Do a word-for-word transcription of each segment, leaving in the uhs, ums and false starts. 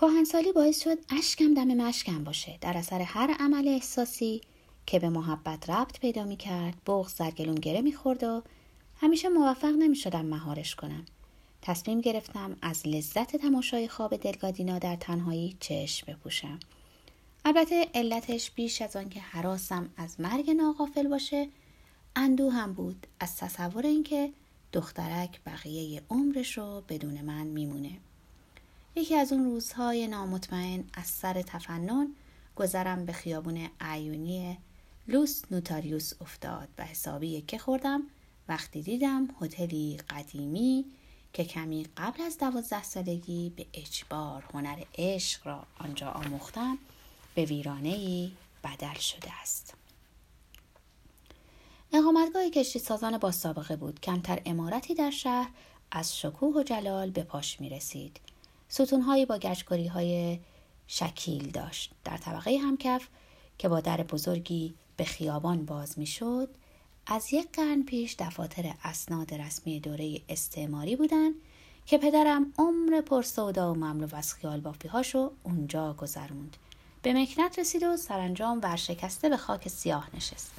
کهنسالی باعث شد اشکم دم مشکم باشه. در اثر هر عمل احساسی که به محبت ربط پیدا می کرد، بغض زرگلون گره می خورد و همیشه موفق نمی شدم مهارش کنم. تصمیم گرفتم از لذت تماشای خواب دلگادینا در تنهایی چشم بپوشم. البته علتش بیش از آن که هراسم از مرگ ناغافل باشه، اندوه هم بود از تصور اینکه دخترک بقیه عمرش رو بدون من میمونه. یکی از اون روزهای نامطمئن از سر تفنن گذرم به خیابون عیونی لوس نوتاریوس افتاد و حسابی یکه خوردم وقتی دیدم هتلی قدیمی که کمی قبل از دوازده سالگی به اجبار هنر عشق را آنجا آموختم به ویرانه‌ای بدل شده است. اقامتگاه کشتیسازان با سابقه بود. کمتر عمارتی در شهر از شکوه و جلال به پاش می رسید. ستونهایی با گچکاری های شکیل داشت. در طبقه همکف که با در بزرگی به خیابان باز می شد، از یک قرن پیش دفاتر اسناد رسمی دوره استعماری بودن که پدرم عمر پرسودا و مملو از خیال بافی هاشو اونجا گذروند. به مکنت رسید و سرانجام ورشکسته به خاک سیاه نشست.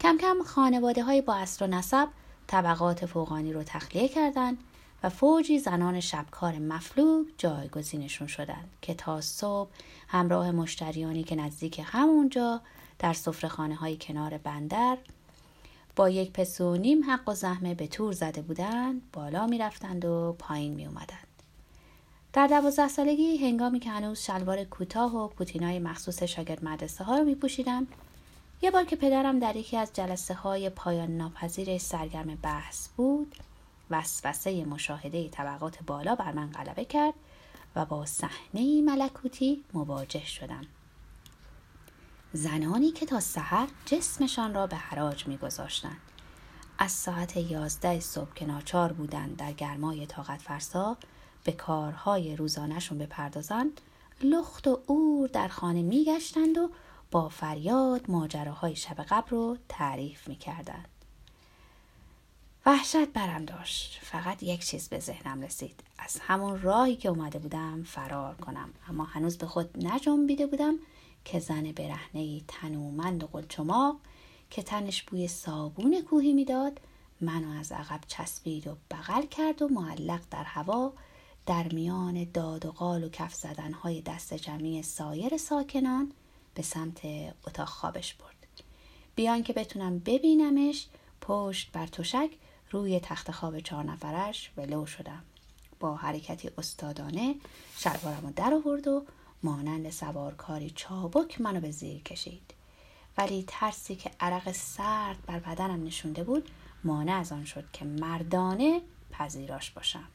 کم کم خانواده های با اصل و نسب طبقات فوقانی رو تخلیه کردند و فوجی زنان شبکار مفلوک جایگزینشون شدند که تا صبح همراه مشتریانی که نزدیک همونجا در سفره‌خانه های کنار بندر با یک پس و نیم حق و زحمه به تور زده بودند، بالا می رفتند و پایین می اومدند. در دوازده سالگی هنگامی که هنوز شلوار کوتاه و پوتینای مخصوص شاگرد مدرسه ها رو می پوشیدم، یه بار که پدرم در یکی از جلسه های پایان ناپذیرش سرگرم بحث بود، وسوسه مشاهده طبقات بالا بر من غلبه کرد و با صحنه‌ای ملکوتی مواجه شدم. زنانی که تا سحر جسمشان را به حراج می‌گذاشتند، از ساعت یازده صبح که ناچار بودند در گرمای طاقت فرسا به کارهای روزانه‌شون بپردازند، لخت و عور در خانه می‌گشتند و با فریاد ماجراهای شب قبل رو تعریف می‌کردند. وحشت برم داشت. فقط یک چیز به ذهنم رسید: از همون راهی که اومده بودم فرار کنم. اما هنوز به خود نجنبیده بودم که زن برهنه‌ای تنومند و قلچماق که تنش بوی صابون کوهی میداد، منو از عقب چسبید و بغل کرد و معلق در هوا در میان داد و قال و کف زدن‌های دست جمعی سایر ساکنان به سمت اتاق خوابش برد. بیان که بتونم ببینمش، پشت بر تشک روی تخت خواب چهار نفرش ولو شدم. با حرکتی استادانه شلوارم رو در آورد و مانند سوارکاری چابک منو به زیر کشید. ولی ترسی که عرق سرد بر بدنم نشونده بود مانع از آن شد که مردانه پذیراش باشم.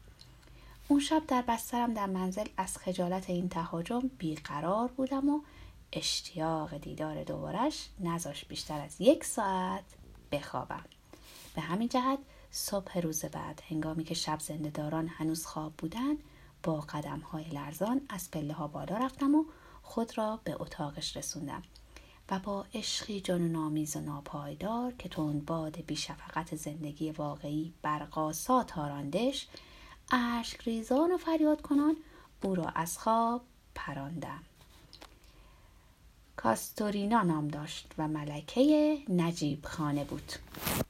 اون شب در بسترم در منزل از خجالت این تهاجم بیقرار بودم و اشتیاق دیدار دوبارش نذاشت بیشتر از یک ساعت بخوابم. به همین جهت صبح روز بعد هنگامی که شب زنده داران هنوز خواب بودن، با قدم های لرزان از پله ها بالا رفتم و خود را به اتاقش رسوندم و با عشقی جنون‌آمیز و ناپایدار که تندباد بی‌شفقت زندگی واقعی برق‌آسا تاراندش، اشک ریزان و فریاد کنان او را از خواب پراندم. کاستورینا نام داشت و ملکه نجیب خانه بود.